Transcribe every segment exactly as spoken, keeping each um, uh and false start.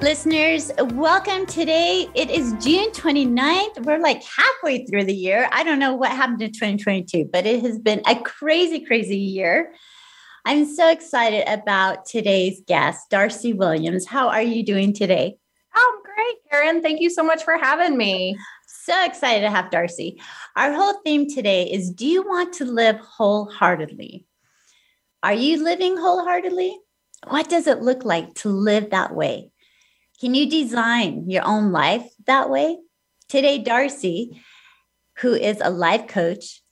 Listeners, welcome today. It is June twenty-ninth. We're like halfway through the year. I don't know what happened in twenty twenty-two, but it has been a crazy, crazy year. I'm so excited about today's guest, Darcy Williams. How are you doing today? Oh, I'm great, Karen. Thank you so much for having me. So excited to have Darcy. Our whole theme today is, do you want to live wholeheartedly? Are you living wholeheartedly? What does it look like to live that way? Can you design your own life that way? Today, Darcy, who is a life coach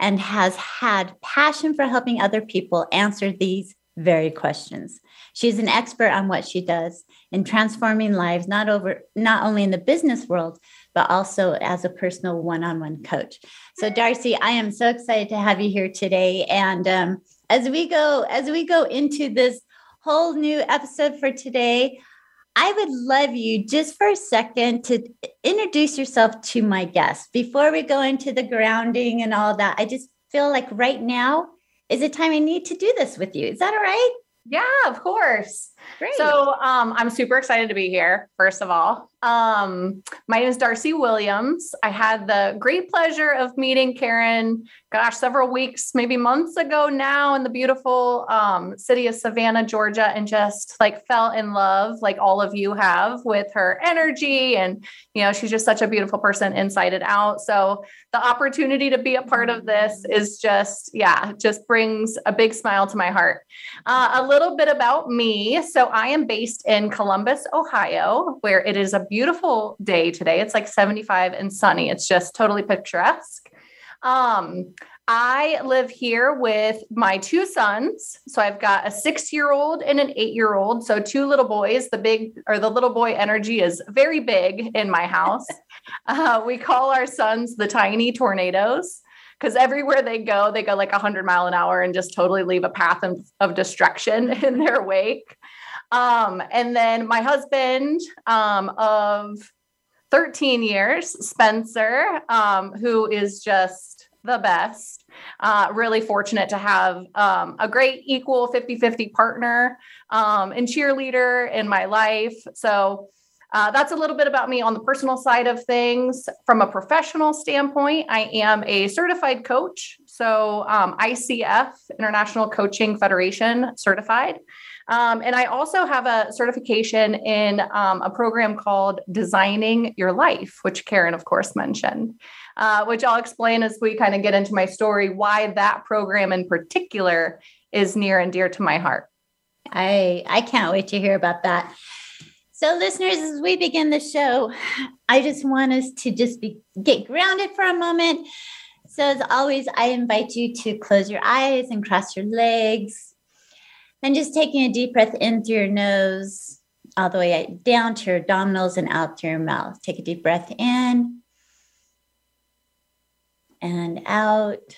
and has had passion for helping other people answer these very questions. She's an expert on what she does in transforming lives, not over, not only in the business world, but also as a personal one-on-one coach. So Darcy, I am so excited to have you here today. And um, as we go, as we go into this whole new episode for today, I would love you just for a second to introduce yourself to my guest. Before we go into the grounding and all that, I just feel like right now is the time I need to do this with you. Is that all right? Yeah, of course. Great. So um, I'm super excited to be here, first of all. Um, my name is Darcy Williams. I had the great pleasure of meeting Karen, gosh, several weeks, maybe months ago now in the beautiful um, city of Savannah, Georgia, and just like fell in love, like all of you have, with her energy. And, you know, she's just such a beautiful person inside and out. So the opportunity to be a part of this is just, yeah, just brings a big smile to my heart. Uh, a little bit about me. So I am based in Columbus, Ohio, where it is a beautiful day today. It's like seventy-five and sunny. It's just totally picturesque. Um, I live here with my two sons. So I've got a six-year-old and an eight-year-old. So two little boys. The big or the little boy energy is very big in my house. uh, we call our sons the tiny tornadoes, because everywhere they go, they go like one hundred mile an hour and just totally leave a path of, of destruction in their wake. Um, and then my husband um, of thirteen years, Spencer, um, who is just the best, uh, really fortunate to have um, a great equal fifty-fifty partner um, and cheerleader in my life. So uh, that's a little bit about me on the personal side of things. From a professional standpoint, I am a certified coach. So um, I C F, International Coaching Federation certified. Um, and I also have a certification in um, a program called Designing Your Life, which Karen, of course, mentioned, uh, which I'll explain as we kind of get into my story, why that program in particular is near and dear to my heart. I, I can't wait to hear about that. So listeners, as we begin the show, I just want us to just be, get grounded for a moment. So as always, I invite you to close your eyes and cross your legs. And just taking a deep breath in through your nose, all the way down to your abdominals and out through your mouth. Take a deep breath in and out.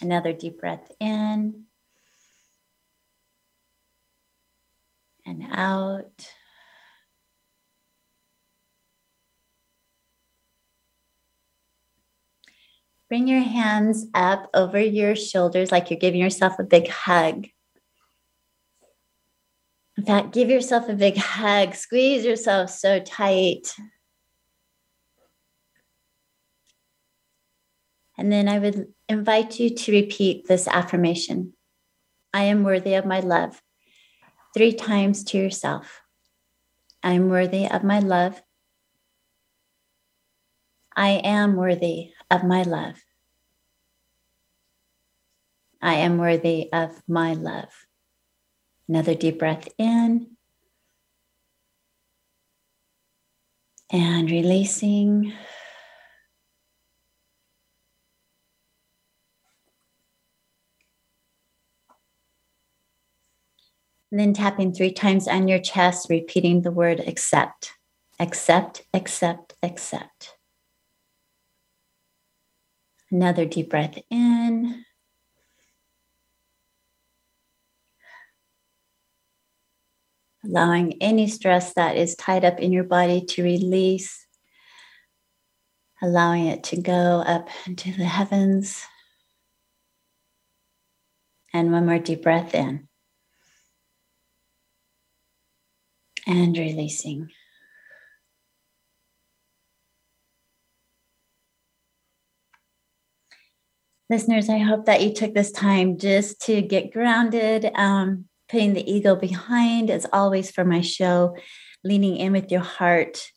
Another deep breath in and out. Bring your hands up over your shoulders like you're giving yourself a big hug. In fact, give yourself a big hug. Squeeze yourself so tight. And then I would invite you to repeat this affirmation. I am worthy of my love. Three times to yourself. I am worthy of my love. I am worthy of my love. I am worthy of my love. Another deep breath in. And releasing. And then tapping three times on your chest, repeating the word accept. Accept, accept, accept. Another deep breath in. Allowing any stress that is tied up in your body to release. Allowing it to go up into the heavens. And one more deep breath in. And releasing. Listeners, I hope that you took this time just to get grounded, um, putting the ego behind, as always, for my show, leaning in with your heart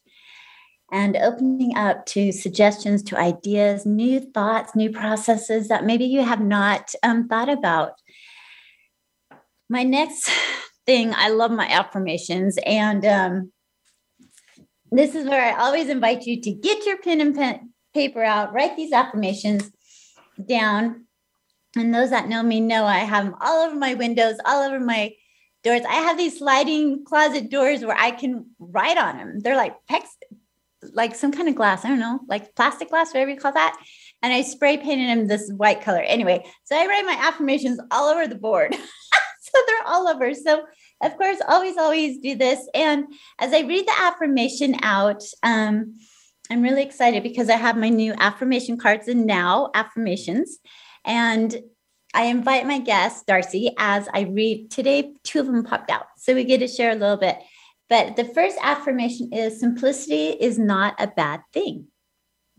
and opening up to suggestions, to ideas, new thoughts, new processes that maybe you have not um, thought about. My next thing, I love my affirmations, and um, this is where I always invite you to get your pen and pen, paper out, write these affirmations down. And those that know me know I have them all over my windows, all over my doors. I have these sliding closet doors where I can write on them. They're like pex, like some kind of glass. I don't know, like plastic glass, whatever you call that. And I spray painted them this white color. Anyway, so I write my affirmations all over the board. So they're all over. So of course, always, always do this. And as I read the affirmation out, um, I'm really excited because I have my new affirmation cards and now affirmations. And I invite my guest, Darcy, as I read today, two of them popped out. So we get to share a little bit. But the first affirmation is simplicity is not a bad thing.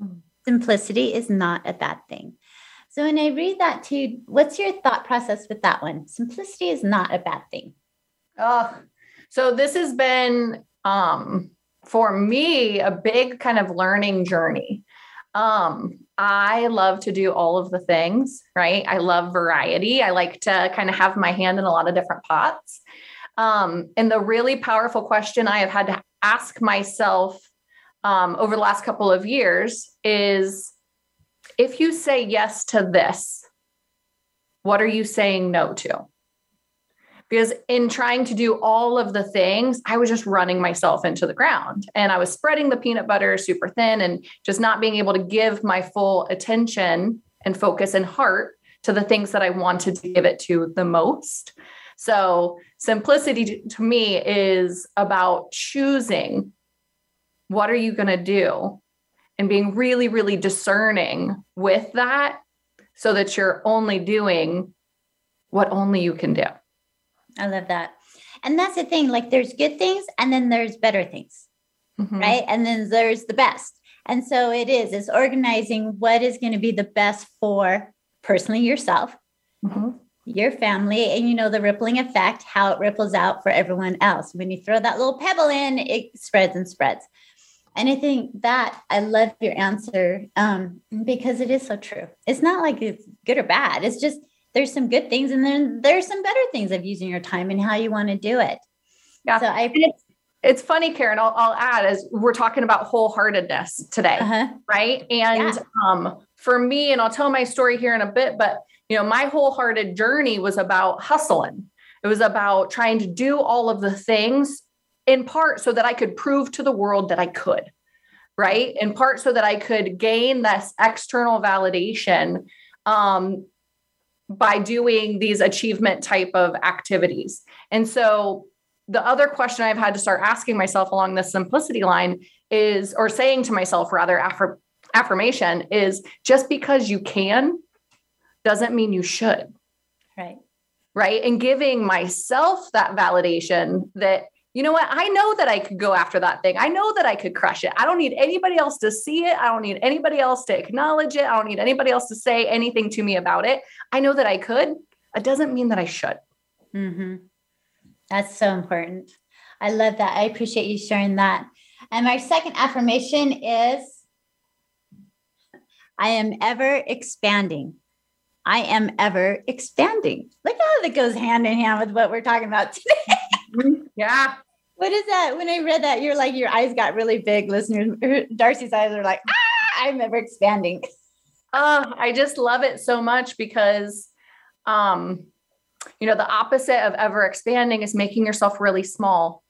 Mm-hmm. Simplicity is not a bad thing. So when I read that to you, what's your thought process with that one? Simplicity is not a bad thing. Oh, so this has been... Um... for me, a big kind of learning journey. Um, I love to do all of the things, right? I love variety. I like to kind of have my hand in a lot of different pots. Um, and the really powerful question I have had to ask myself um, over the last couple of years is, if you say yes to this, what are you saying no to? Because in trying to do all of the things, I was just running myself into the ground, and I was spreading the peanut butter super thin and just not being able to give my full attention and focus and heart to the things that I wanted to give it to the most. So simplicity to me is about choosing what are you going to do and being really, really discerning with that so that you're only doing what only you can do. I love that. And that's the thing, like there's good things and then there's better things, mm-hmm. right? And then there's the best. And so it is, it's organizing what is going to be the best for personally yourself, mm-hmm. your family, and you know, the rippling effect, how it ripples out for everyone else. When you throw that little pebble in, it spreads and spreads. And I think that I love your answer um, because it is so true. It's not like it's good or bad. It's just, there's some good things and then there's some better things of using your time and how you want to do it. Yeah. So I, it's, it's funny, Karen, I'll, I'll add as we're talking about wholeheartedness today. Uh-huh. Right. And, yeah. um, for me, and I'll tell my story here in a bit, but you know, my wholehearted journey was about hustling. It was about trying to do all of the things in part so that I could prove to the world that I could, right. In part so that I could gain this external validation, um, by doing these achievement type of activities. And so the other question I've had to start asking myself along this simplicity line is, or saying to myself rather, affir- affirmation is just because you can doesn't mean you should. Right. Right. And giving myself that validation that, you know what, I know that I could go after that thing. I know that I could crush it. I don't need anybody else to see it. I don't need anybody else to acknowledge it. I don't need anybody else to say anything to me about it. I know that I could. It doesn't mean that I should. Mm-hmm. That's so important. I love that. I appreciate you sharing that. And my second affirmation is, I am ever expanding. I am ever expanding. Look how that goes hand in hand with what we're talking about today. Yeah. What is that? When I read that, you're like, your eyes got really big, listeners. Darcy's eyes are like, ah, I'm ever expanding. Oh, I just love it so much because, um, you know, the opposite of ever expanding is making yourself really small,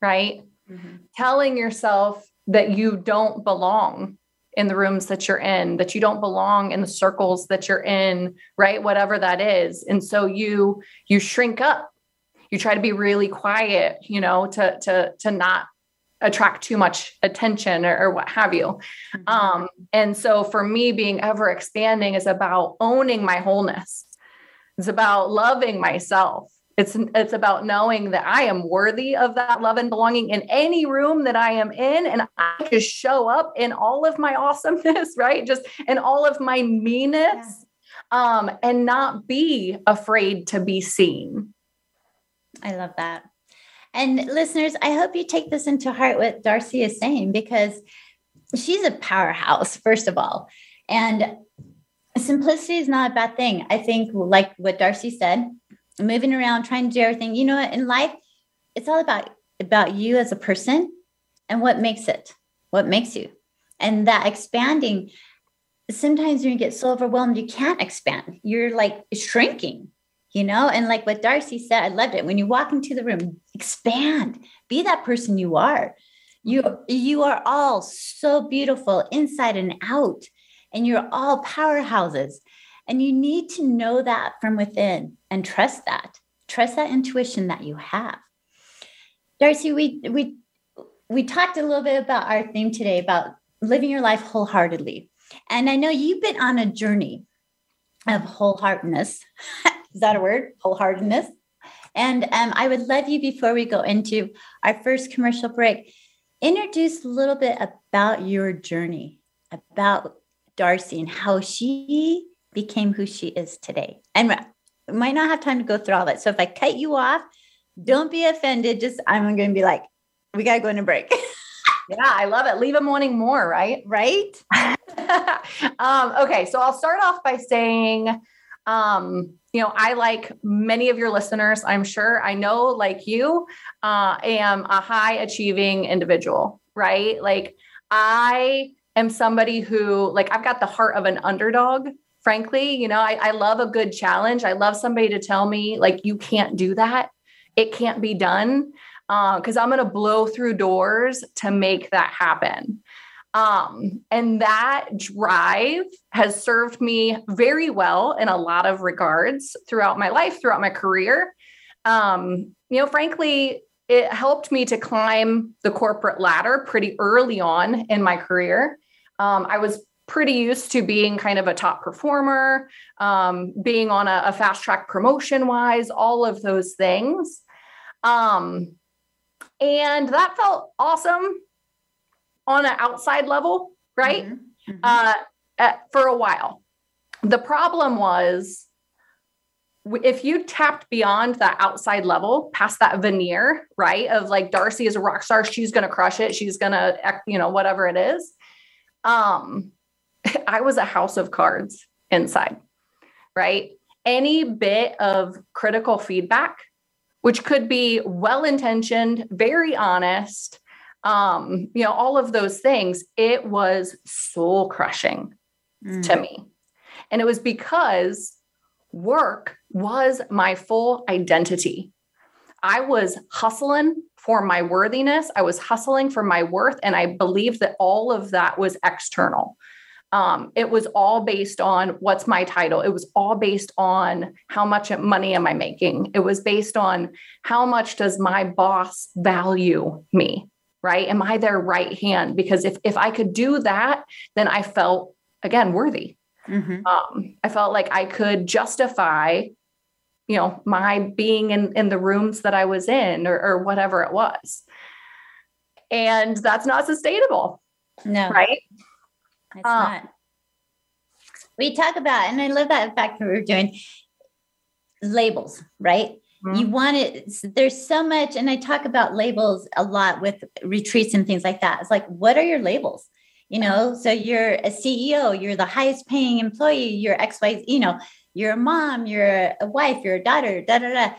right? Mm-hmm. Telling yourself that you don't belong, in the rooms that you're in, that you don't belong in the circles that you're in, right? Whatever that is. And so you, you shrink up, you try to be really quiet, you know, to, to, to not attract too much attention or, or what have you. Mm-hmm. Um, and so for me, being ever expanding is about owning my wholeness. It's about loving myself. It's, it's about knowing that I am worthy of that love and belonging in any room that I am in. And I just show up in all of my awesomeness, right? Just in all of my meanness, yeah. um, and not be afraid to be seen. I love that. And listeners, I hope you take this into heart, what Darcy is saying, because she's a powerhouse, first of all. And simplicity is not a bad thing. I think, like what Darcy said, moving around, trying to do everything. You know what? In life, it's all about, about you as a person and what makes it, what makes you. And that expanding, sometimes when you get so overwhelmed, you can't expand. You're like shrinking, you know? And like what Darcy said, I loved it. When you walk into the room, expand, be that person you are. You, you are all so beautiful inside and out, and you're all powerhouses. And you need to know that from within and trust that, trust that intuition that you have. Darcy, we we we talked a little bit about our theme today, about living your life wholeheartedly. And I know you've been on a journey of wholeheartedness. Is that a word? Wholeheartedness. And um, I would love you, before we go into our first commercial break, introduce a little bit about your journey, about Darcy and how she became who she is today. And we might not have time to go through all that. So if I cut you off, don't be offended. Just, I'm going to be like, we got to go on a break. Yeah, I love it. Leave them wanting more, right? Right. um, okay. So I'll start off by saying, um, you know, I, like many of your listeners, I'm sure, I know, like you, uh, am a high achieving individual, right? Like I am somebody who, like, I've got the heart of an underdog. Frankly, you know, I, I love a good challenge. I love somebody to tell me, like, you can't do that. It can't be done. Uh, cause I'm going to blow through doors to make that happen. Um, and that drive has served me very well in a lot of regards throughout my life, throughout my career. Um, you know, frankly, it helped me to climb the corporate ladder pretty early on in my career. Um, I was pretty used to being kind of a top performer, um, being on a, a fast track promotion wise, all of those things. Um, and that felt awesome on an outside level, right? Mm-hmm. Mm-hmm. Uh, at, for a while. The problem was, if you tapped beyond that outside level, past that veneer, right? Of like, Darcy is a rock star. She's going to crush it. She's going to, you know, whatever it is. Um, I was a house of cards inside, right? Any bit of critical feedback, which could be well-intentioned, very honest, um, you know, all of those things, it was soul crushing mm. to me. And it was because work was my full identity. I was hustling for my worthiness. I was hustling for my worth. And I believed that all of that was external. Um, it was all based on what's my title. It was all based on how much money am I making? It was based on how much does my boss value me, right? Am I their right hand? Because if, if I could do that, then I felt, again, worthy. Mm-hmm. Um, I felt like I could justify, you know, my being in, in the rooms that I was in, or, or whatever it was. And that's not sustainable. No. Right. It's uh, not. We talk about, and I love that, in fact, we're doing labels, right? Mm-hmm. You want it. There's so much. And I talk about labels a lot with retreats and things like that. It's like, what are your labels? You know, so you're a C E O, you're the highest paying employee, you're X, Y, you know, you're a mom, you're a wife, you're a daughter, da, da, da,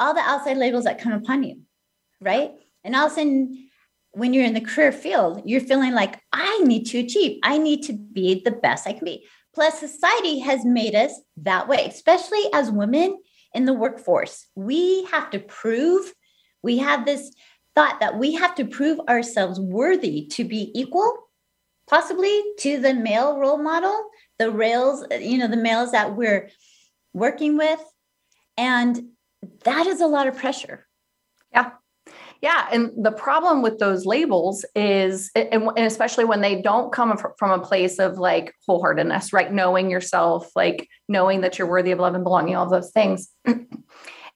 all the outside labels that come upon you. Right. And all of a sudden, when you're in the career field, you're feeling like, I need to achieve, I need to be the best I can be. Plus, society has made us that way, especially as women in the workforce. We have to prove, we have this thought that we have to prove ourselves worthy to be equal possibly to the male role model, the rails, you know, the males that we're working with. And that is a lot of pressure. Yeah. Yeah. And the problem with those labels is, and especially when they don't come from a place of like wholeheartedness, right? Knowing yourself, like knowing that you're worthy of love and belonging, all of those things,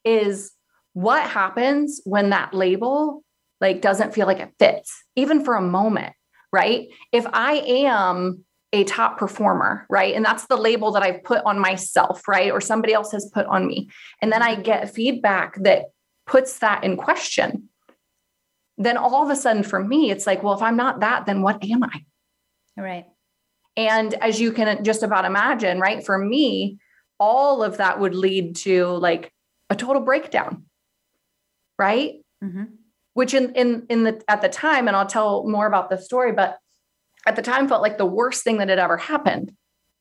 is what happens when that label like doesn't feel like it fits, even for a moment, right? If I am a top performer, right? And that's the label that I've put on myself, right? Or somebody else has put on me. And then I get feedback that puts that in question. Then all of a sudden for me, it's like, well, if I'm not that, then what am I? Right. And as you can just about imagine, right? For me, all of that would lead to like a total breakdown, right? Mm-hmm. Which in, in, in the, at the time, and I'll tell more about the story, but at the time felt like the worst thing that had ever happened.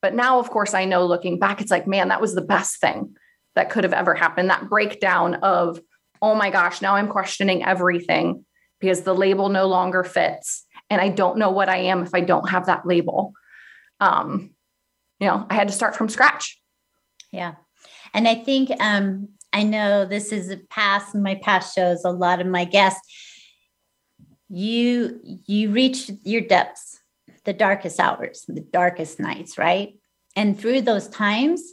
But now, of course, I know looking back, it's like, man, that was the best thing that could have ever happened. That breakdown of, oh my gosh, now I'm questioning everything, because the label no longer fits. And I don't know what I am if I don't have that label. Um, you know, I had to start from scratch. Yeah. And I think, um, I know this is a past, my past shows, a lot of my guests, you, you reach your depths, the darkest hours, the darkest nights, right? And through those times,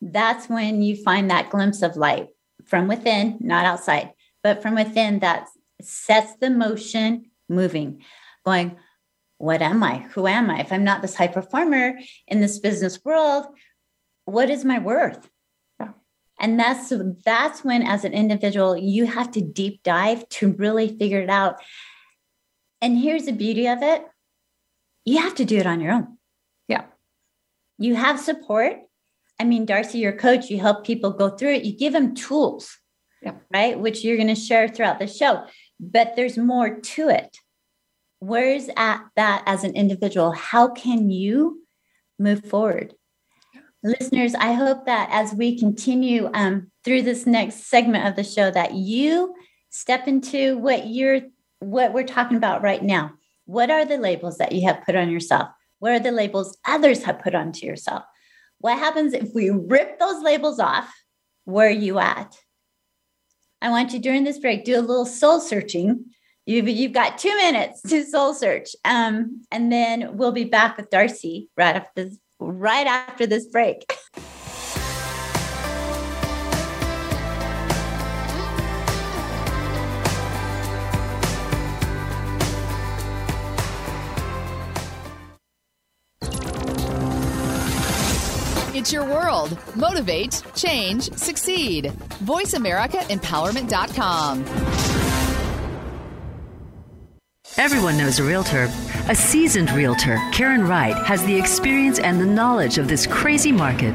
that's when you find that glimpse of light from within, not outside, but from within, that's, sets the motion moving, going, what am I? Who am I? If I'm not this high performer in this business world, what is my worth? Yeah. And that's, that's when, as an individual, you have to deep dive to really figure it out. And here's the beauty of it. You have to do it on your own. Yeah. You have support. I mean, Darcy, your coach, you help people go through it. You give them tools, yeah. right? Which you're going to share throughout the show. But there's more to it. Where's at that as an individual? How can you move forward? Yeah. Listeners, I hope that as we continue um, through this next segment of the show, that you step into what you're, what we're talking about right now. What are the labels that you have put on yourself? What are the labels others have put onto yourself? What happens if we rip those labels off? Where are you at? I want you during this break, do a little soul searching. You've, you've got two minutes to soul search. Um, and then we'll be back with Darcy right after this, right after this break. It's your world. Motivate, change, succeed. voice america empowerment dot com. Everyone knows a realtor. A seasoned realtor, Karen Wright, has the experience and the knowledge of this crazy market.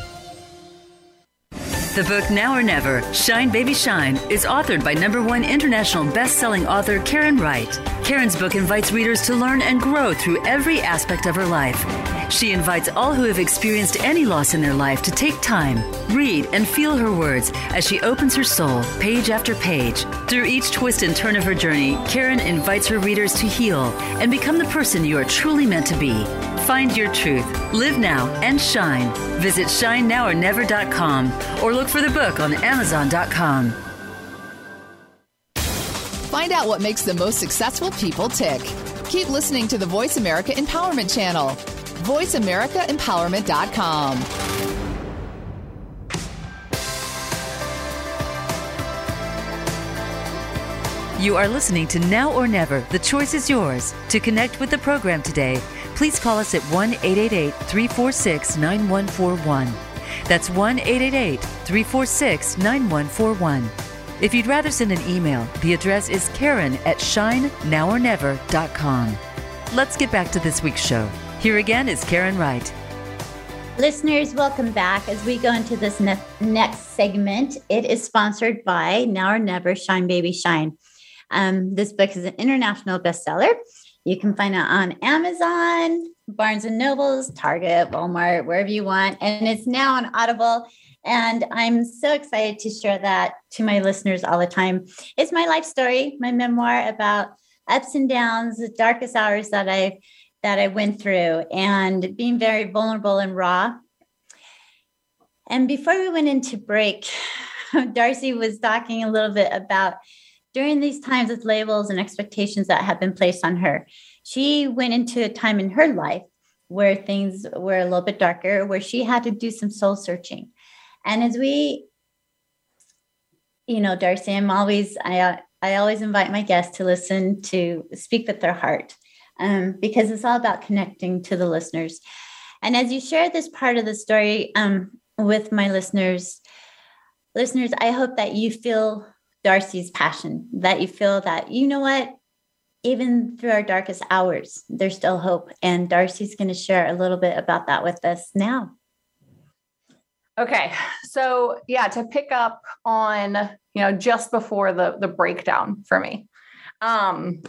The book Now or Never, Shine Baby Shine, is authored by number one international best-selling author Karen Wright. Karen's book invites readers to learn and grow through every aspect of her life. She invites all who have experienced any loss in their life to take time, read, and feel her words as she opens her soul page after page. Through each twist and turn of her journey, Karen invites her readers to heal and become the person you are truly meant to be. Find your truth, live now, and shine. Visit shine now or never dot com or look for the book on amazon dot com. Find out what makes the most successful people tick. Keep listening to the Voice America Empowerment Channel. voice america empowerment dot com. You are listening to Now or Never. The choice is yours. To connect with the program today, please call us at one eight eight eight, three four six, nine one four one. That's one eight eight eight, three four six, nine one four one. If you'd rather send an email, the address is karen at shine now or never dot com. Let's get back to this week's show. Here again is Karen Wright. Listeners, welcome back. As we go into this ne- next segment, it is sponsored by Now or Never, Shine Baby Shine. Um, this book is an international bestseller. You can find it on Amazon, Barnes and Nobles, Target, Walmart, wherever you want. And it's now on Audible. And I'm so excited to share that to my listeners all the time. It's my life story, my memoir about ups and downs, the darkest hours that I that I went through, and being very vulnerable and raw. And before we went into break, Darcy was talking a little bit about during these times with labels and expectations that have been placed on her. She went into a time in her life where things were a little bit darker, where she had to do some soul searching. And as we, you know, Darcy, I'm always, I I always invite my guests to listen to speak with their heart, um, because it's all about connecting to the listeners. And as you share this part of the story um, with my listeners, listeners, I hope that you feel Darcy's passion, that you feel that, you know what, even through our darkest hours, there's still hope. And Darcy's going to share a little bit about that with us now. Okay. So yeah, to pick up on, you know, just before the, the breakdown for me, um,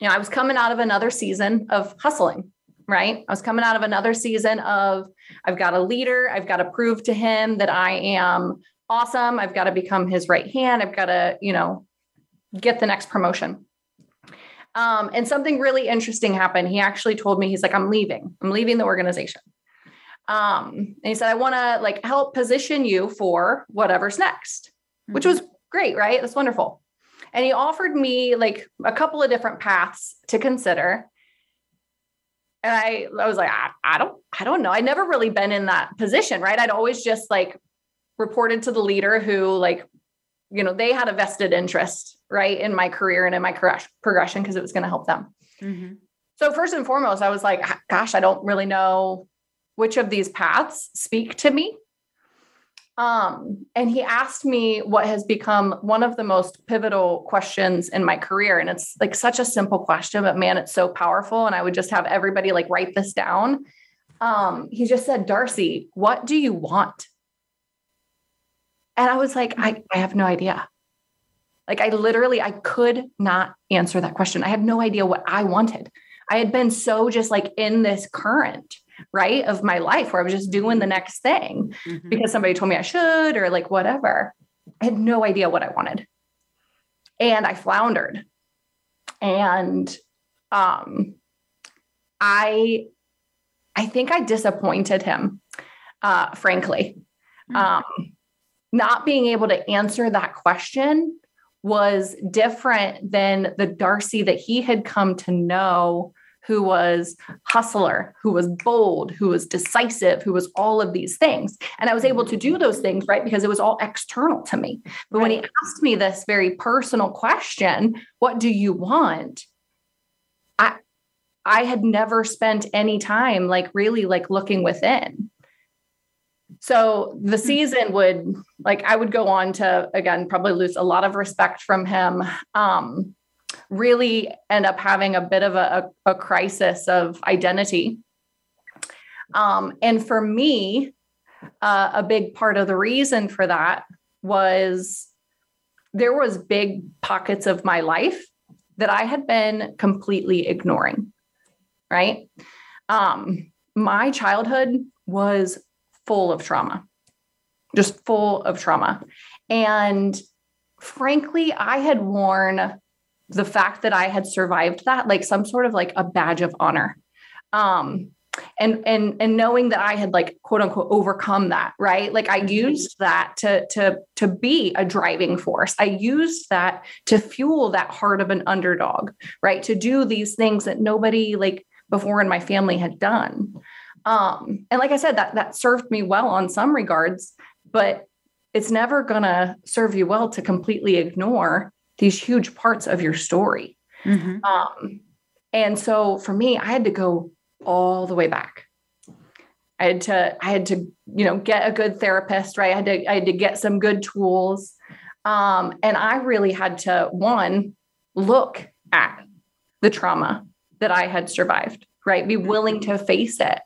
you know, I was coming out of another season of hustling, right? I was coming out of another season of, I've got a leader. I've got to prove to him that I am awesome. I've got to become his right hand. I've got to, you know, get the next promotion. Um, and something really interesting happened. He actually told me, he's like, I'm leaving, I'm leaving the organization. Um, and he said, I want to like help position you for whatever's next, mm-hmm. which was great. Right. That's wonderful. And he offered me like a couple of different paths to consider. And I, I was like, I, I don't, I don't know. I'd never really been in that position. Right. I'd always just like reported to the leader who like, you know, they had a vested interest, right, in my career and in my progression because it was going to help them. Mm-hmm. So first and foremost, I was like, gosh, I don't really know which of these paths speak to me. Um, and he asked me what has become one of the most pivotal questions in my career. And it's like such a simple question, but man, it's so powerful. And I would just have everybody like write this down. Um, he just said, Darcy, what do you want? And I was like, I, I have no idea. Like I literally, I could not answer that question. I had no idea what I wanted. I had been so just like in this current, right, of my life where I was just doing the next thing mm-hmm. because somebody told me I should, or like, whatever. I had no idea what I wanted. And I floundered. And, um, I, I think I disappointed him, uh, frankly, mm-hmm. um, not being able to answer that question was different than the Darcy that he had come to know, who was hustler, who was bold, who was decisive, who was all of these things. And I was able to do those things, right? Because it was all external to me. But right. when he asked me this very personal question, what do you want? I, I had never spent any time like really like looking within. So the season would like, I would go on to, again, probably lose a lot of respect from him. Um, really end up having a bit of a, a, a crisis of identity. Um, and for me, uh, a big part of the reason for that was there was big pockets of my life that I had been completely ignoring, right? Um, my childhood was full of trauma, just full of trauma. And frankly, I had worn the fact that I had survived that, like some sort of like a badge of honor. Um, and, and, and knowing that I had like, quote unquote, overcome that, right? Like I used that to, to, to be a driving force. I used that to fuel that heart of an underdog, right? To do these things that nobody like before in my family had done. Um, and like I said, that, that served me well on some regards, but it's never gonna serve you well to completely ignore these huge parts of your story. Mm-hmm. Um, and so for me, I had to go all the way back. I had to, I had to, you know, get a good therapist, right? I had to, I had to get some good tools. Um, and I really had to, one, look at the trauma that I had survived, right? Be willing to face it.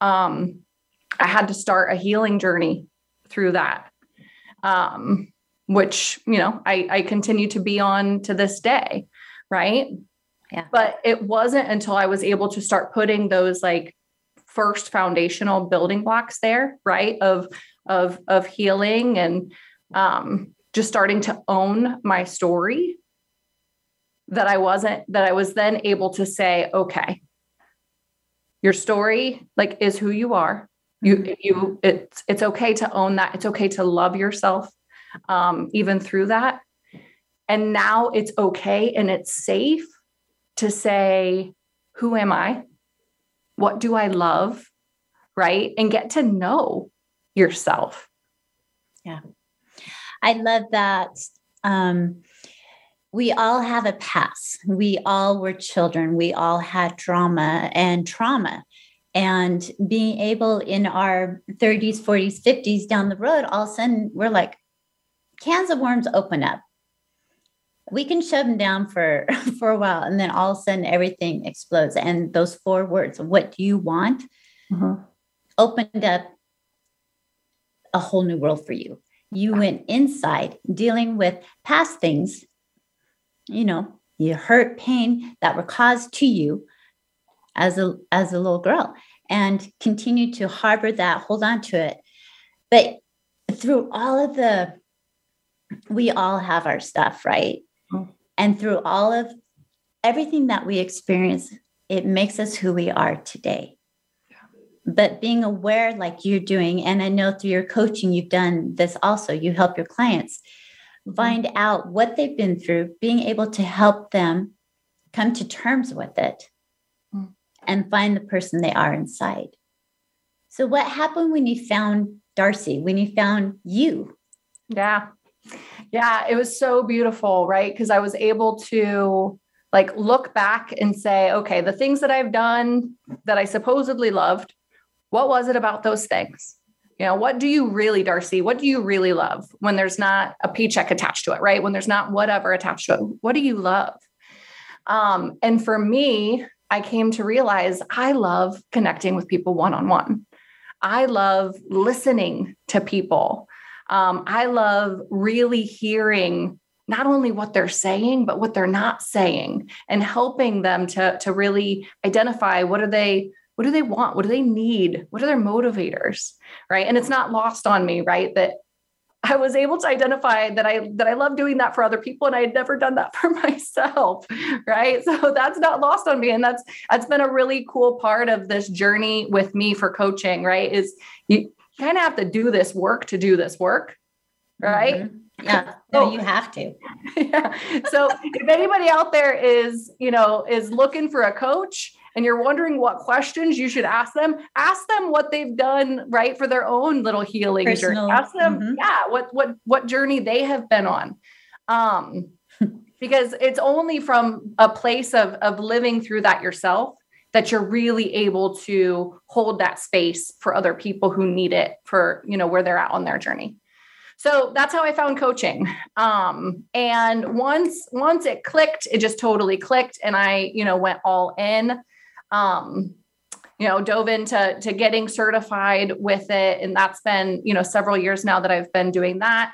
Um, I had to start a healing journey through that. Um, which, you know, I, I continue to be on to this day. Right. Yeah. But it wasn't until I was able to start putting those like first foundational building blocks there, right. Of, of, of healing and, um, just starting to own my story that I wasn't, that I was then able to say, okay, your story like is who you are. You, you, it's, it's okay to own that. It's okay to love yourself. Um, even through that. And now it's okay. And it's safe to say, who am I? What do I love? Right. And get to know yourself. Yeah. I love that. Um, we all have a past. We all were children. We all had trauma and trauma. And being able in our thirties, forties, fifties down the road, all of a sudden we're like, cans of worms open up. We can shove them down for, for a while. And then all of a sudden everything explodes. And those four words, what do you want, mm-hmm. opened up a whole new world for you. You went inside dealing with past things, you know, you hurt, pain that were caused to you as a, as a little girl, and continue to harbor that, hold on to it. But through all of the, we all have our stuff, right? Mm-hmm. And through all of everything that we experience, it makes us who we are today. Yeah. But being aware like you're doing, and I know through your coaching, you've done this also, you help your clients find out what they've been through, being able to help them come to terms with it mm-hmm. and find the person they are inside. So what happened when you found Darcy, when you found you? Yeah. Yeah, it was so beautiful, right? Because I was able to like look back and say, okay, the things that I've done that I supposedly loved, what was it about those things? You know, what do you really, Darcy, what do you really love when there's not a paycheck attached to it, right? When there's not whatever attached to it, what do you love? Um, and for me, I came to realize I love connecting with people one-on-one. I love listening to people. Um, I love really hearing not only what they're saying, but what they're not saying, and helping them to, to really identify what are they, what do they want? What do they need? What are their motivators? Right. And it's not lost on me, right, that I was able to identify that I, that I love doing that for other people. And I had never done that for myself. Right. So that's not lost on me. And that's, that's been a really cool part of this journey with me for coaching, right. Is you, You kind of have to do this work to do this work, right? Mm-hmm. Yeah, no, you have to. Yeah. So if anybody out there is, you know, is looking for a coach and you're wondering what questions you should ask them, ask them what they've done, right, for their own little healing Personal. journey. Ask them, mm-hmm. yeah, what what what journey they have been on, um, because it's only from a place of of living through that yourself that you're really able to hold that space for other people who need it for, you know, where they're at on their journey. So that's how I found coaching. Um, and once, once it clicked, it just totally clicked. And I, you know, went all in, um, you know, dove into, to getting certified with it. And that's been, you know, several years now that I've been doing that.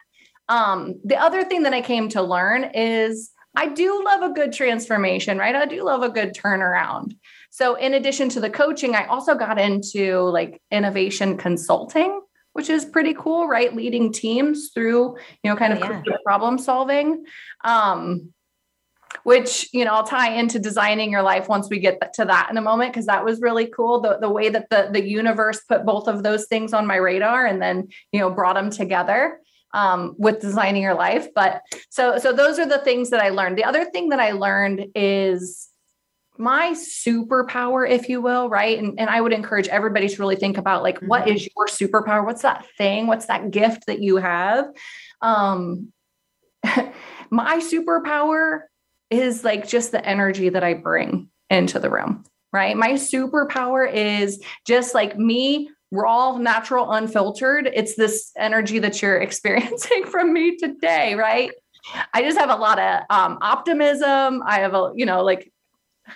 Um, the other thing that I came to learn is I do love a good transformation, right? I do love a good turnaround. So in addition to the coaching, I also got into like innovation consulting, which is pretty cool, right? Leading teams through, you know, kind of oh, yeah. problem solving, um, which, you know, I'll tie into designing your life once we get to that in a moment, because that was really cool. The, the way that the, the universe put both of those things on my radar and then, you know, brought them together. Um, with designing your life. But so, so those are the things that I learned. The other thing that I learned is my superpower, if you will, right? And, and I would encourage everybody to really think about like, mm-hmm. what is your superpower? What's that thing? What's that gift that you have? Um, my superpower is like just the energy that I bring into the room, right? My superpower is just like me. We're all natural, unfiltered. It's this energy that you're experiencing from me today, right? I just have a lot of um, optimism. I have a, you know, like,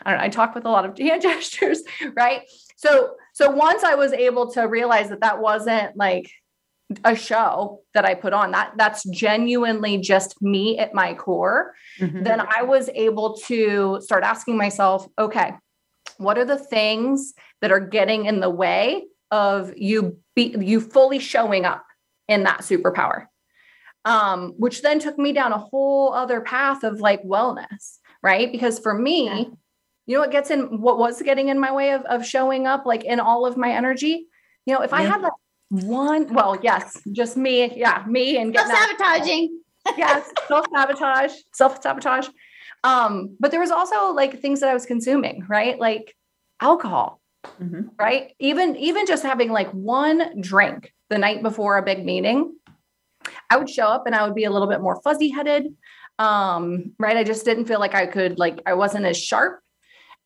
I don't know, I talk with a lot of hand gestures, right? So, so once I was able to realize that that wasn't like a show that I put on, that that's genuinely just me at my core, mm-hmm. then I was able to start asking myself, okay, what are the things that are getting in the way of you be, you fully showing up in that superpower? Um, which then took me down a whole other path of like wellness, right? Because for me, yeah. you know, what gets in, what was getting in my way of, of showing up, like in all of my energy, you know, if yeah. I had like one, well, yes, just me. Yeah. Me and self-sabotaging. Yes. Self-sabotage, self-sabotage. Um, but there was also like things that I was consuming, right? Like alcohol, mm-hmm. right? Even, even just having like one drink the night before a big meeting, I would show up and I would be a little bit more fuzzy headed. Um, right. I just didn't feel like I could, like, I wasn't as sharp.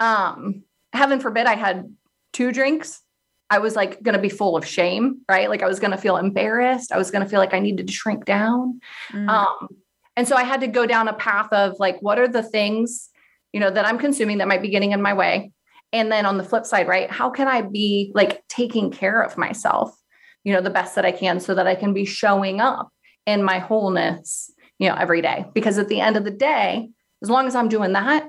Um, heaven forbid I had two drinks. I was like going to be full of shame, right? Like I was going to feel embarrassed. I was going to feel like I needed to shrink down. Mm. Um, and so I had to go down a path of like, what are the things, you know, that I'm consuming that might be getting in my way? And then on the flip side, right? How can I be like taking care of myself, you know, the best that I can so that I can be showing up in my wholeness, you know, every day? Because at the end of the day, as long as I'm doing that,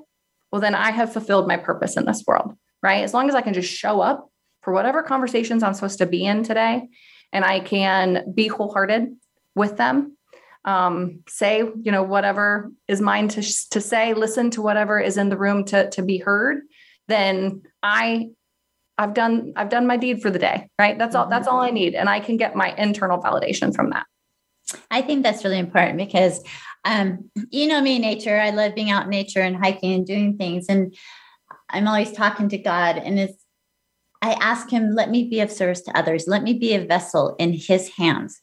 well, then I have fulfilled my purpose in this world, right? As long as I can just show up for whatever conversations I'm supposed to be in today, and I can be wholehearted with them, um, say, you know, whatever is mine to, to say, listen to whatever is in the room to, to be heard, then I, I've done, I've done my deed for the day, right? That's all, that's all I need. And I can get my internal validation from that. I think that's really important because, um, you know, me, nature, I love being out in nature and hiking and doing things. And I'm always talking to God, and it's, I ask him, let me be of service to others. Let me be a vessel in his hands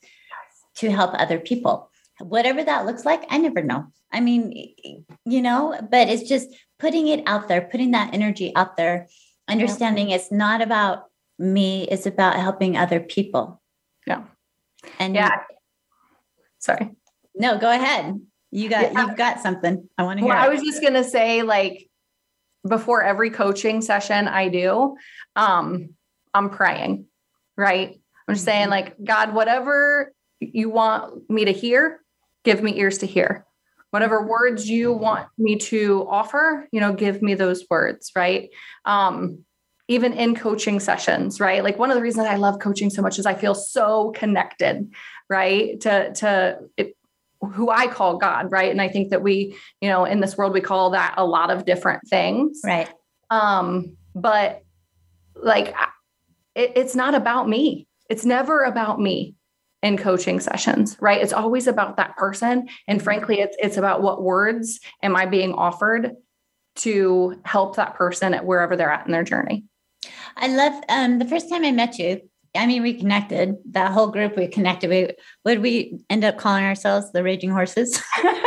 to help other people. Whatever that looks like, I never know. I mean, you know, but it's just putting it out there, putting that energy out there, understanding yeah. it's not about me. It's about helping other people. Yeah. And yeah. Sorry. No, go ahead. You got, yeah. you've got something. I want to hear well, it. I was just going to say, like, before every coaching session I do, um, I'm praying, right? I'm just saying like, God, whatever you want me to hear, give me ears to hear. Whatever words you want me to offer, you know, give me those words, right? Um, even in coaching sessions, right? Like one of the reasons I love coaching so much is I feel so connected, right? To, to it, who I call God. Right. And I think that we, you know, in this world, we call that a lot of different things. Right. Um, but like, it, it's not about me. It's never about me in coaching sessions, right? It's always about that person. And frankly, it's, it's about what words am I being offered to help that person at wherever they're at in their journey. I love, um, the first time I met you, I mean, we connected, that whole group, we connected. We, would we end up calling ourselves the Raging Horses? I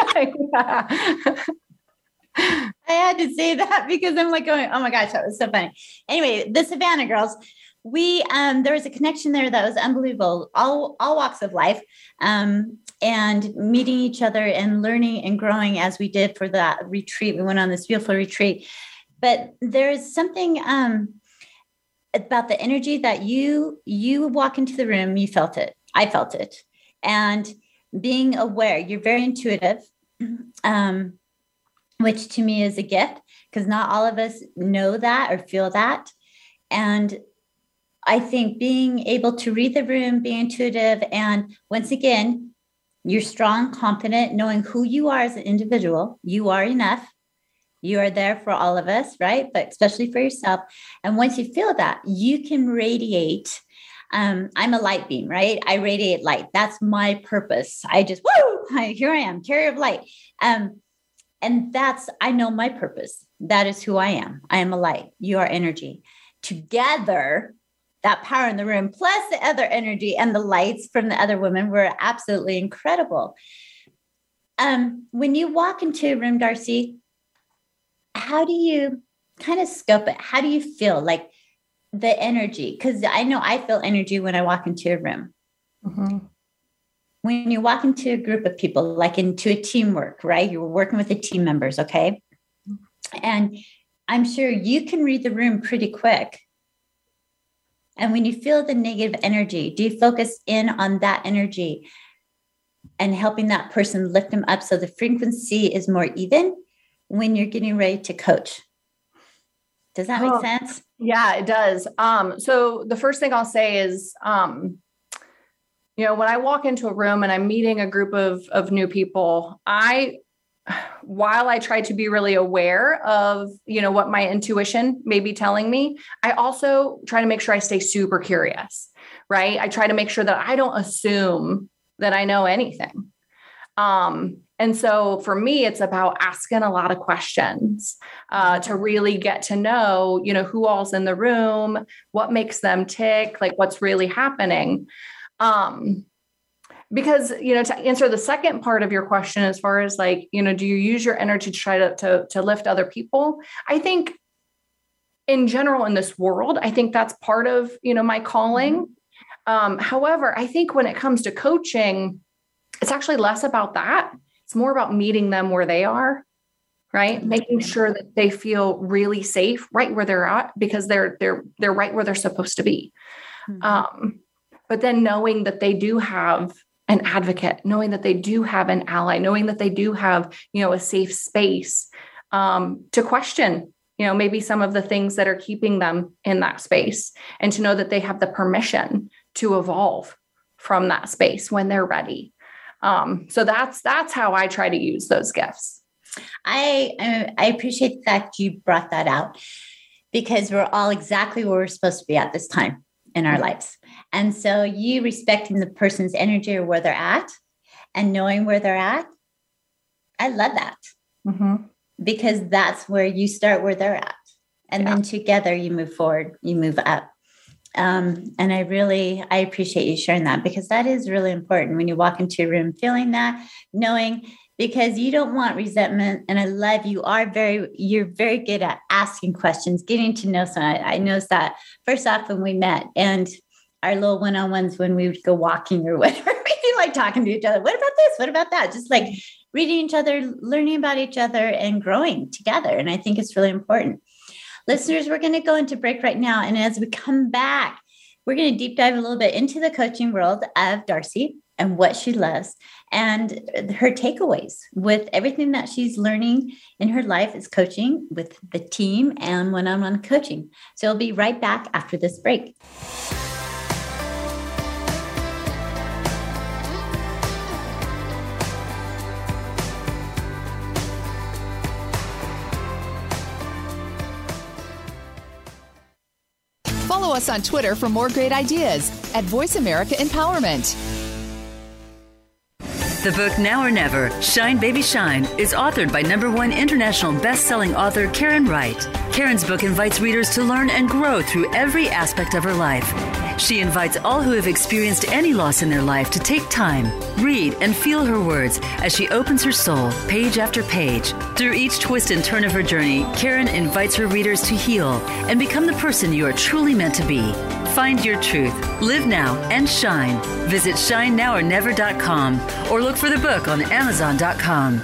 had to say that because I'm like going, oh my gosh, that was so funny. Anyway, the Savannah girls, we, um, there was a connection there that was unbelievable. All, all walks of life, um, and meeting each other and learning and growing as we did for that retreat. We went on this beautiful retreat, but there's something, um, about the energy that you, you walk into the room, you felt it. I felt it. And being aware, you're very intuitive, um, which to me is a gift because not all of us know that or feel that. And I think being able to read the room, be intuitive. And once again, you're strong, confident, knowing who you are as an individual. You are enough. You are there for all of us, right? But especially for yourself. And once you feel that, you can radiate. Um, I'm a light beam, right? I radiate light. That's my purpose. I just, woo, here I am, carrier of light. Um, and that's, I know my purpose. That is who I am. I am a light. You are energy. Together, that power in the room, plus the other energy and the lights from the other women were absolutely incredible. Um, when you walk into a room, Darcy, how do you kind of scope it? How do you feel like the energy? Because I know I feel energy when I walk into a room. Mm-hmm. When you walk into a group of people, like into a teamwork, right? You're working with the team members, okay? And I'm sure you can read the room pretty quick. And when you feel the negative energy, do you focus in on that energy and helping that person lift them up so the frequency is more even when you're getting ready to coach? Does that make oh, sense? Yeah, it does. Um, so the first thing I'll say is, um, you know, when I walk into a room and I'm meeting a group of, of new people, I, while I try to be really aware of, you know, what my intuition may be telling me, I also try to make sure I stay super curious, right? I try to make sure that I don't assume that I know anything. Um, and so for me, it's about asking a lot of questions, uh, to really get to know, you know, who all's in the room, what makes them tick, like what's really happening. Um, Because, you know, to answer the second part of your question, as far as like, you know, do you use your energy to try to, to, to lift other people? I think in general, in this world, I think that's part of, you know, my calling. Um, however, I think when it comes to coaching, it's actually less about that. It's more about meeting them where they are, right? Making sure that they feel really safe right where they're at, because they're, they're, they're right where they're supposed to be. Um, but then knowing that they do have an advocate, knowing that they do have an ally, knowing that they do have, you know, a safe space, um, to question, you know, maybe some of the things that are keeping them in that space, and to know that they have the permission to evolve from that space when they're ready. Um, so that's, that's how I try to use those gifts. I, I appreciate the fact you brought that out, because we're all exactly where we're supposed to be at this time in our lives. And so you respecting the person's energy or where they're at and knowing where they're at. I love that, mm-hmm. because that's where you start where they're at. And yeah. then together you move forward, you move up. Um, and I really, I appreciate you sharing that, because that is really important when you walk into a room, feeling that, knowing, because you don't want resentment. And I love, you are very, you're very good at asking questions, getting to know someone. I, I noticed that first off when we met, and our little one-on-ones when we would go walking or whatever, we like talking to each other. What about this? What about that? Just like reading each other, learning about each other, and growing together. And I think it's really important. Listeners, we're going to go into break right now. And as we come back, we're going to deep dive a little bit into the coaching world of Darcy and what she loves and her takeaways with everything that she's learning in her life is coaching with the team and one-on-one coaching. So we'll be right back after this break. Follow us on Twitter for more great ideas at Voice America Empowerment. The book Now or Never, Shine Baby Shine, is authored by number one international best-selling author Karen Wright. Karen's book invites readers to learn and grow through every aspect of her life. She invites all who have experienced any loss in their life to take time, read, and feel her words as she opens her soul page after page. Through each twist and turn of her journey, Karen invites her readers to heal and become the person you are truly meant to be. Find your truth, live now, and shine. Visit shine now or never dot com or look for the book on amazon dot com.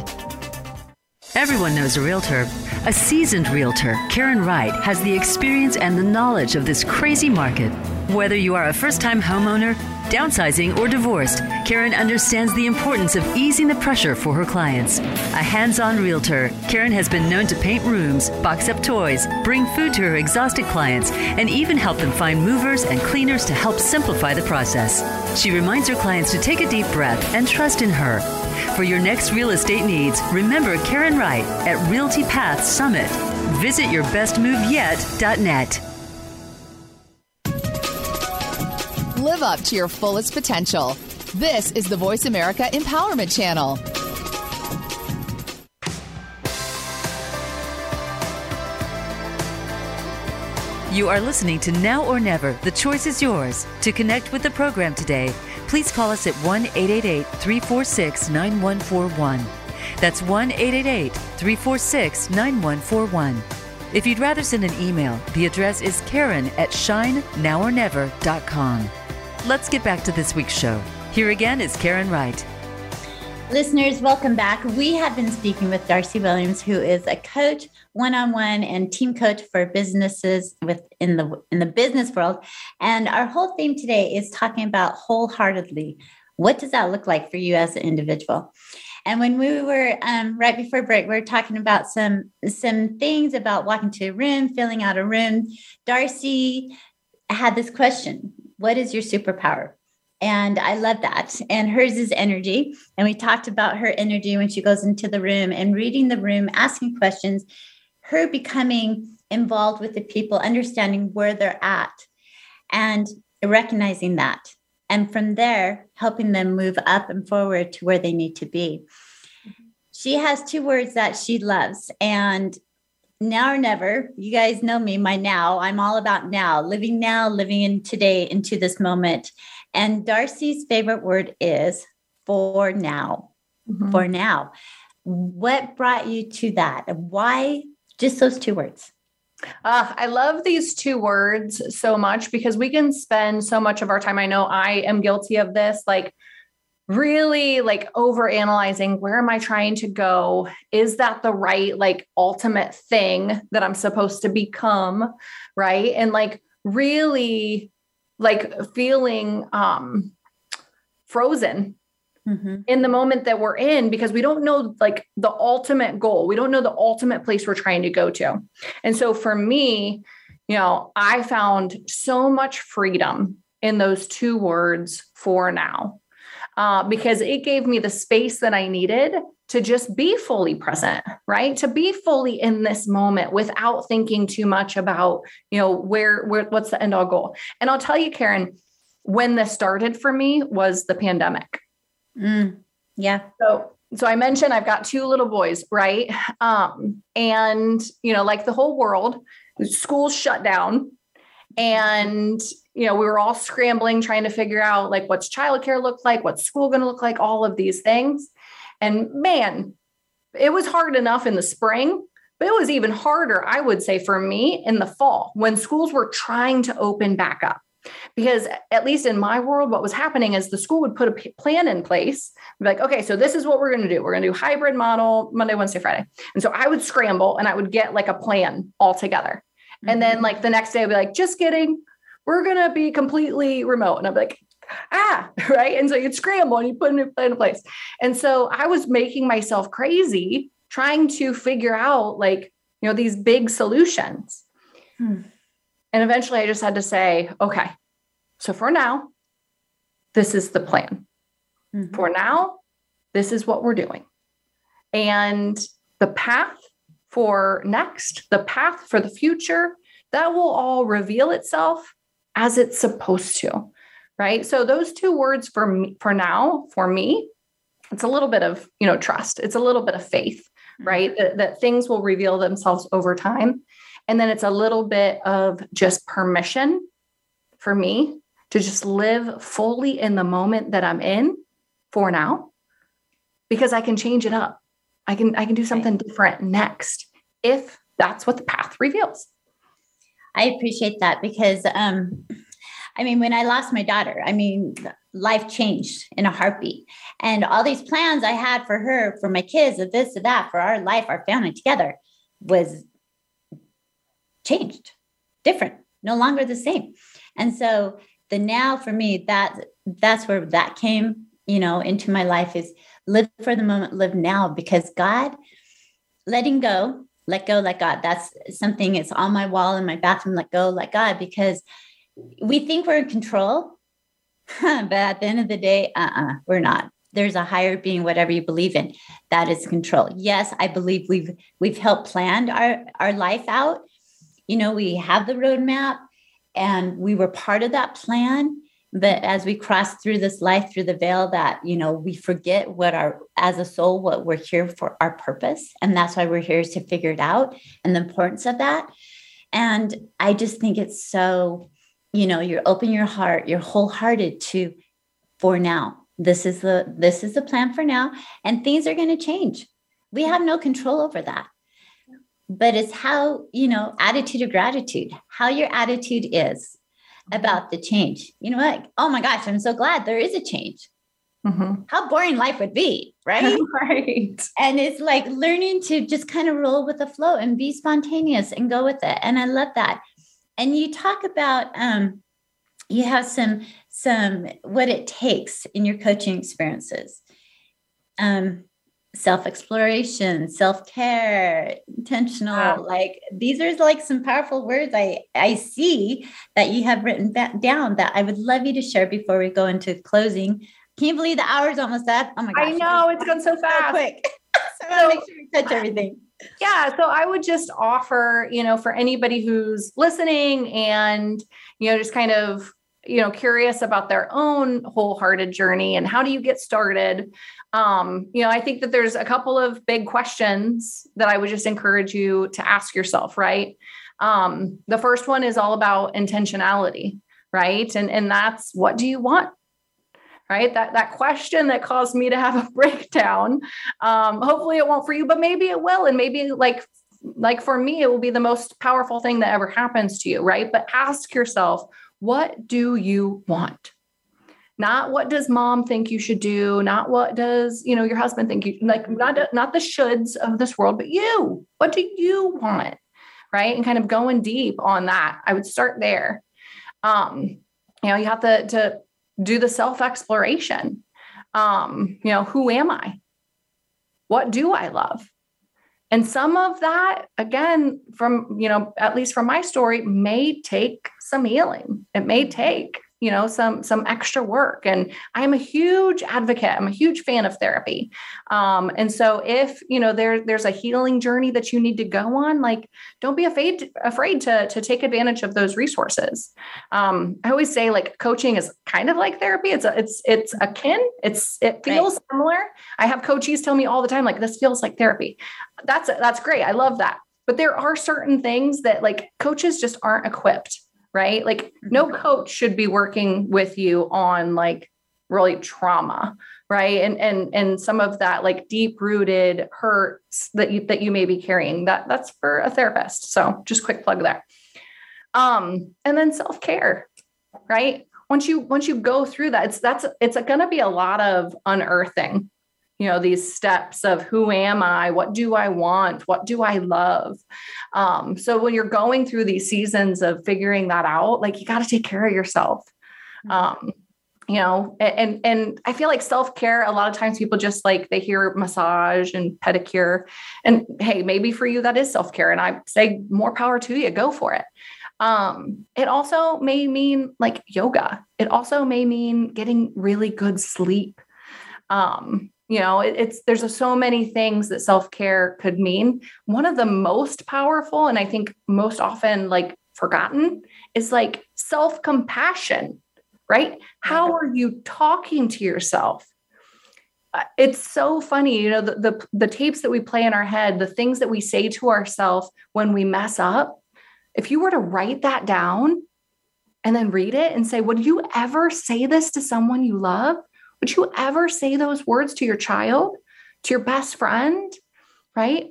Everyone knows a realtor. A seasoned realtor, Karen Wright, has the experience and the knowledge of this crazy market. Whether you are a first-time homeowner, downsizing, or divorced, Karen understands the importance of easing the pressure for her clients. A hands-on realtor, Karen has been known to paint rooms, box up toys, bring food to her exhausted clients, and even help them find movers and cleaners to help simplify the process. She reminds her clients to take a deep breath and trust in her. For your next real estate needs, remember Karen Wright at Realty Path Summit. Visit your best move yet dot net. Live up to your fullest potential. This is the Voice America Empowerment Channel. You are listening to Now or Never. The choice is yours. To connect with the program today, please call us at one eight eight eight, three four six, nine one four one. That's one eight eight eight, three four six, nine one four one. If you'd rather send an email, the address is Karen at shine now or never dot com. Let's get back to this week's show. Here again is Karen Wright. Listeners, welcome back. We have been speaking with Darcy Williams, who is a coach, one-on-one and team coach for businesses within the in the business world. And our whole theme today is talking about wholeheartedly. What does that look like for you as an individual? And when we were um, right before break, we were talking about some some things about walking to a room, filling out a room. Darcy had this question: what is your superpower? And I love that. And hers is energy. And we talked about her energy when she goes into the room and reading the room, asking questions, her becoming involved with the people, understanding where they're at and recognizing that. And from there, helping them move up and forward to where they need to be. She has two words that she loves. And now or never, you guys know me, my now, I'm all about now, living now, living in today, into this moment. And Darcy's favorite word is for now, mm-hmm. for now. What brought you to that? Why just those two words? Uh, I love these two words so much because we can spend so much of our time. I know I am guilty of this, like really like overanalyzing, where am I trying to go? Is that the right, like ultimate thing that I'm supposed to become? Right. And like really like feeling, um, frozen mm-hmm. in the moment that we're in, because we don't know like the ultimate goal. We don't know the ultimate place we're trying to go to. And so for me, you know, I found so much freedom in those two words for now, uh, because it gave me the space that I needed to just be fully present, right? To be fully in this moment without thinking too much about, you know, where, where, what's the end all goal. And I'll tell you, Karen, when this started for me was the pandemic. Mm, yeah. So, so I mentioned I've got two little boys, right? Um, and you know, like the whole world, school shut down, and you know, we were all scrambling trying to figure out like what's childcare look like, what's school going to look like, all of these things. And man, it was hard enough in the spring, but it was even harder, I would say, for me in the fall when schools were trying to open back up. Because at least in my world, what was happening is the school would put a p- plan in place. Be like, okay, so this is what we're going to do. We're going to do hybrid model Monday, Wednesday, Friday. And so I would scramble and I would get like a plan all together. Mm-hmm. And then like the next day I'd be like, just kidding. We're going to be completely remote. And I'd be like, ah, right. And so you'd scramble and you put a new plan in place. And so I was making myself crazy trying to figure out like, you know, these big solutions. Hmm. And eventually I just had to say, okay, so for now, this is the plan. Mm-hmm. For now, this is what we're doing. And the path for next, the path for the future, that will all reveal itself as it's supposed to, right? So those two words for me, for now, for me, it's a little bit of, you know, trust. It's a little bit of faith, mm-hmm. right? That, that things will reveal themselves over time. And then it's a little bit of just permission for me to just live fully in the moment that I'm in for now, because I can change it up. I can, I can do something different next if that's what the path reveals. I appreciate that because, um, I mean, when I lost my daughter, I mean, life changed in a heartbeat, and all these plans I had for her, for my kids, of this, of that, for our life, our family together was changed, different, no longer the same. And so the now for me, that that's where that came, you know, into my life is live for the moment, live now, because God, letting go, let go, let God. That's something, it's on my wall in my bathroom, let go, let God, because we think we're in control, but at the end of the day, uh-uh, we're not. There's a higher being, whatever you believe in, that is control. Yes, I believe we've we've helped plan our, our life out. You know, we have the roadmap and we were part of that plan. But as we cross through this life, through the veil that, you know, we forget what our, as a soul, what we're here for, our purpose. And that's why we're here, is to figure it out and the importance of that. And I just think it's so, you know, you're open your heart, you're wholehearted to for now. This is the, this is the plan for now. And things are going to change. We have no control over that. But it's how, you know, attitude of gratitude, how your attitude is about the change. You know what? Oh my gosh, I'm so glad there is a change. Mm-hmm. How boring life would be, right? Right. And it's like learning to just kind of roll with the flow and be spontaneous and go with it. And I love that. And you talk about, um, you have some, some, what it takes in your coaching experiences. Um, self-exploration, self-care, intentional, wow. Like these are like some powerful words I, I see that you have written down that I would love you to share before we go into closing. Can you believe the hour's almost up? Oh my gosh. I know, it's gone so fast. So quick. So I want to make sure we touch everything. Yeah. So I would just offer, you know, for anybody who's listening and, you know, just kind of, you know, curious about their own wholehearted journey and how do you get started? Um, you know, I think that there's a couple of big questions that I would just encourage you to ask yourself, right? Um, the first one is all about intentionality, right? And, and that's, what do you want? Right? That, that question that caused me to have a breakdown. Um, hopefully it won't for you, but maybe it will. And maybe like, like for me, it will be the most powerful thing that ever happens to you. Right? But ask yourself, what do you want? Not what does mom think you should do? Not what does, you know, your husband think you, like, not, not the shoulds of this world, but you, what do you want? Right. And kind of going deep on that. I would start there. Um, you know, you have to, to do the self-exploration. Um, you know, who am I? What do I love? And some of that, again, from, you know, at least from my story, may take some healing. It may take, you know, some, some extra work. And I'm a huge advocate. I'm a huge fan of therapy. Um, and so if, you know, there, there's a healing journey that you need to go on, like, don't be afraid, afraid to, to take advantage of those resources. Um, I always say, like, coaching is kind of like therapy. It's a, it's, it's akin, it's, it feels right. Similar. I have coaches tell me all the time, like, this feels like therapy. That's, that's great. I love that. But there are certain things that, like, coaches just aren't equipped. Right? Like, no coach should be working with you on, like, really trauma, right? And, and, and some of that, like, deep rooted hurts that you, that you may be carrying, that that's for a therapist. So just quick plug there. Um, and then self-care, right? Once you, once you go through that, it's, that's, it's going to be a lot of unearthing, you know, these steps of who am I, what do I want, what do I love? Um, so when you're going through these seasons of figuring that out, like, you got to take care of yourself. Um, you know, and, and I feel like self-care, a lot of times people just, like, they hear massage and pedicure, and hey, maybe for you, that is self-care. And I say more power to you, go for it. Um, it also may mean, like, yoga. It also may mean getting really good sleep. Um, You know, it, it's, there's so many things that self-care could mean. One of the most powerful, and I think most often, like, forgotten, is, like, self-compassion, right? How are you talking to yourself? Uh, it's so funny, you know, the, the, the tapes that we play in our head, the things that we say to ourselves when we mess up, if you were to write that down and then read it and say, would you ever say this to someone you love? Would you ever say those words to your child, to your best friend, right?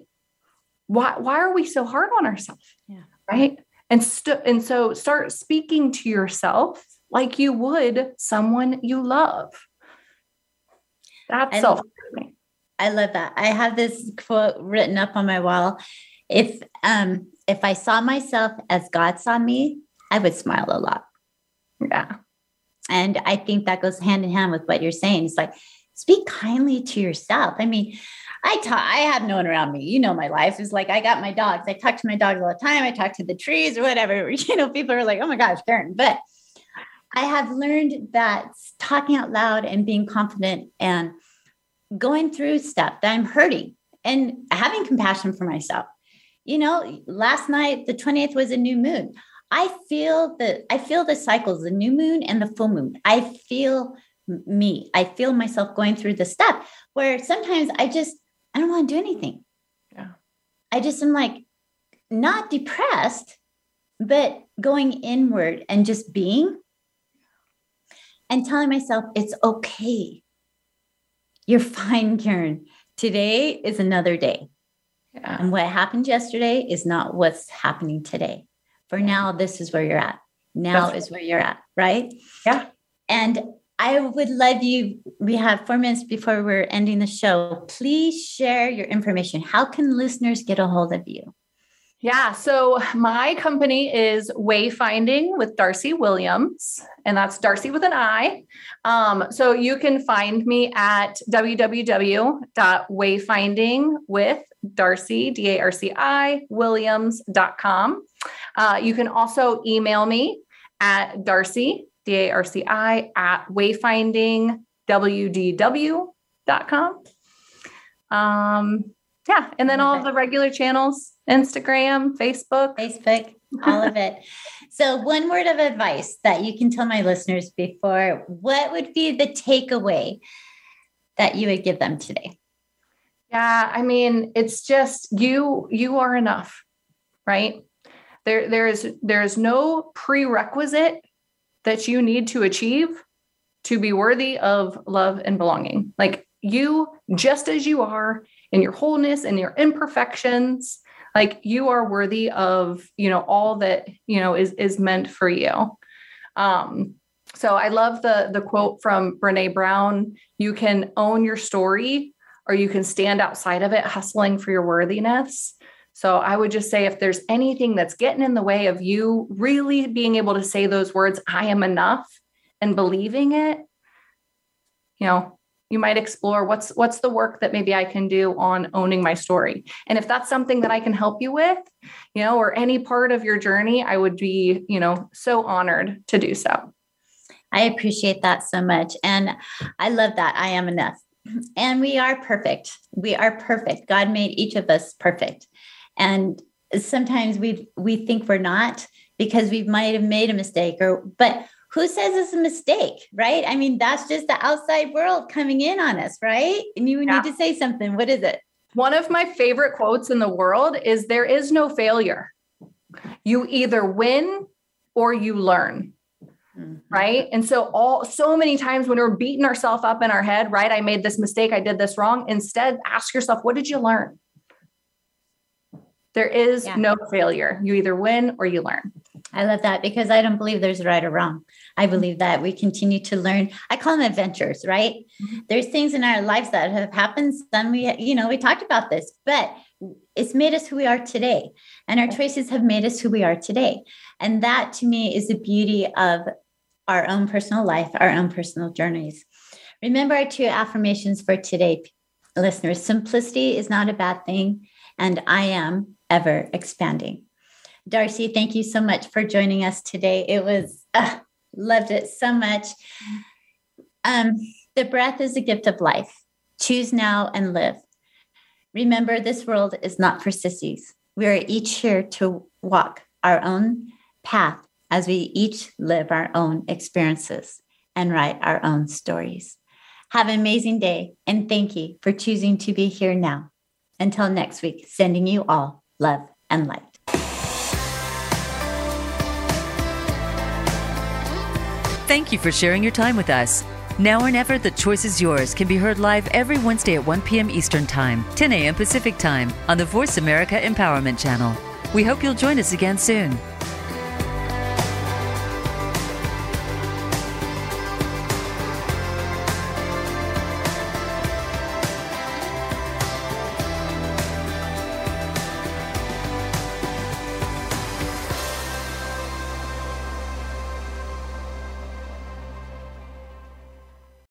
Why, why are we so hard on ourselves, yeah. right? And, st- and so start speaking to yourself like you would someone you love. That's I self. Love, I love that. I have this quote written up on my wall. If, um, if I saw myself as God saw me, I would smile a lot. Yeah. And I think that goes hand in hand with what you're saying. It's like, speak kindly to yourself. I mean, I talk, I have no one around me. You know, my life is like, I got my dogs. I talk to my dogs all the time. I talk to the trees or whatever, you know, people are like, oh my gosh, Karen. But I have learned that talking out loud and being confident and going through stuff that I'm hurting and having compassion for myself. You know, last night, the twentieth was a new moon. I feel the, I feel the cycles, the new moon and the full moon. I feel me. I feel myself going through the stuff where sometimes I just, I don't want to do anything. Yeah. I just am like not depressed, but going inward and just being and telling myself it's okay. You're fine, Karen. Today is another day. Yeah. And what happened yesterday is not what's happening today. For now, this is where you're at. Now That's is where you're at, right? Yeah. And I would love you, we have four minutes before we're ending the show. Please share your information. How can listeners get a hold of you? Yeah. So my company is Wayfinding with Darcy Williams, and that's Darcy with an I. Um, so you can find me at w w w dot wayfinding with darcy, D A R C I, williams dot com. Uh, you can also email me at Darcy, D A R C I, at wayfinding w d w dot com. Um, yeah. And then all the regular channels, Instagram, Facebook. Facebook, all of it. So one word of advice that you can tell my listeners before, what would be the takeaway that you would give them today? Yeah. I mean, it's just you, you are enough, right? There, there is, there is no prerequisite that you need to achieve to be worthy of love and belonging. Like you, just as you are in your wholeness and your imperfections, like you are worthy of, you know, all that, you know, is, is meant for you. Um, so I love the, the quote from Brené Brown, you can own your story or you can stand outside of it, hustling for your worthiness. So I would just say, if there's anything that's getting in the way of you really being able to say those words, I am enough, and believing it, you know, you might explore what's, what's the work that maybe I can do on owning my story. And if that's something that I can help you with, you know, or any part of your journey, I would be, you know, so honored to do so. I appreciate that so much. And I love that. I am enough. And we are perfect. We are perfect. God made each of us perfect. And sometimes we we think we're not because we might have made a mistake, or but who says it's a mistake, right? I mean, that's just the outside world coming in on us, right? And you yeah. need to say something. What is it? One of my favorite quotes in the world is, there is no failure. You either win or you learn. Right. And so all so many times when we're beating ourselves up in our head, right? I made this mistake. I did this wrong. Instead, ask yourself, what did you learn? There is yeah. no failure. You either win or you learn. I love that because I don't believe there's right or wrong. I believe that we continue to learn. I call them adventures, right? Mm-hmm. There's things in our lives that have happened. Some we, you know, we talked about this, but it's made us who we are today. And our choices have made us who we are today. And that to me is the beauty of our own personal life, our own personal journeys. Remember our two affirmations for today, listeners. Simplicity is not a bad thing. And I am ever expanding. Darcy, thank you so much for joining us today. It was, uh, loved it so much. Um, the breath is a gift of life. Choose now and live. Remember, this world is not for sissies. We are each here to walk our own path as we each live our own experiences and write our own stories. Have an amazing day. And thank you for choosing to be here now. Until next week, sending you all love and light. Thank you for sharing your time with us. Now or Never, The Choice is Yours can be heard live every Wednesday at one p.m. Eastern Time, ten a.m. Pacific Time on the Voice America Empowerment Channel. We hope you'll join us again soon.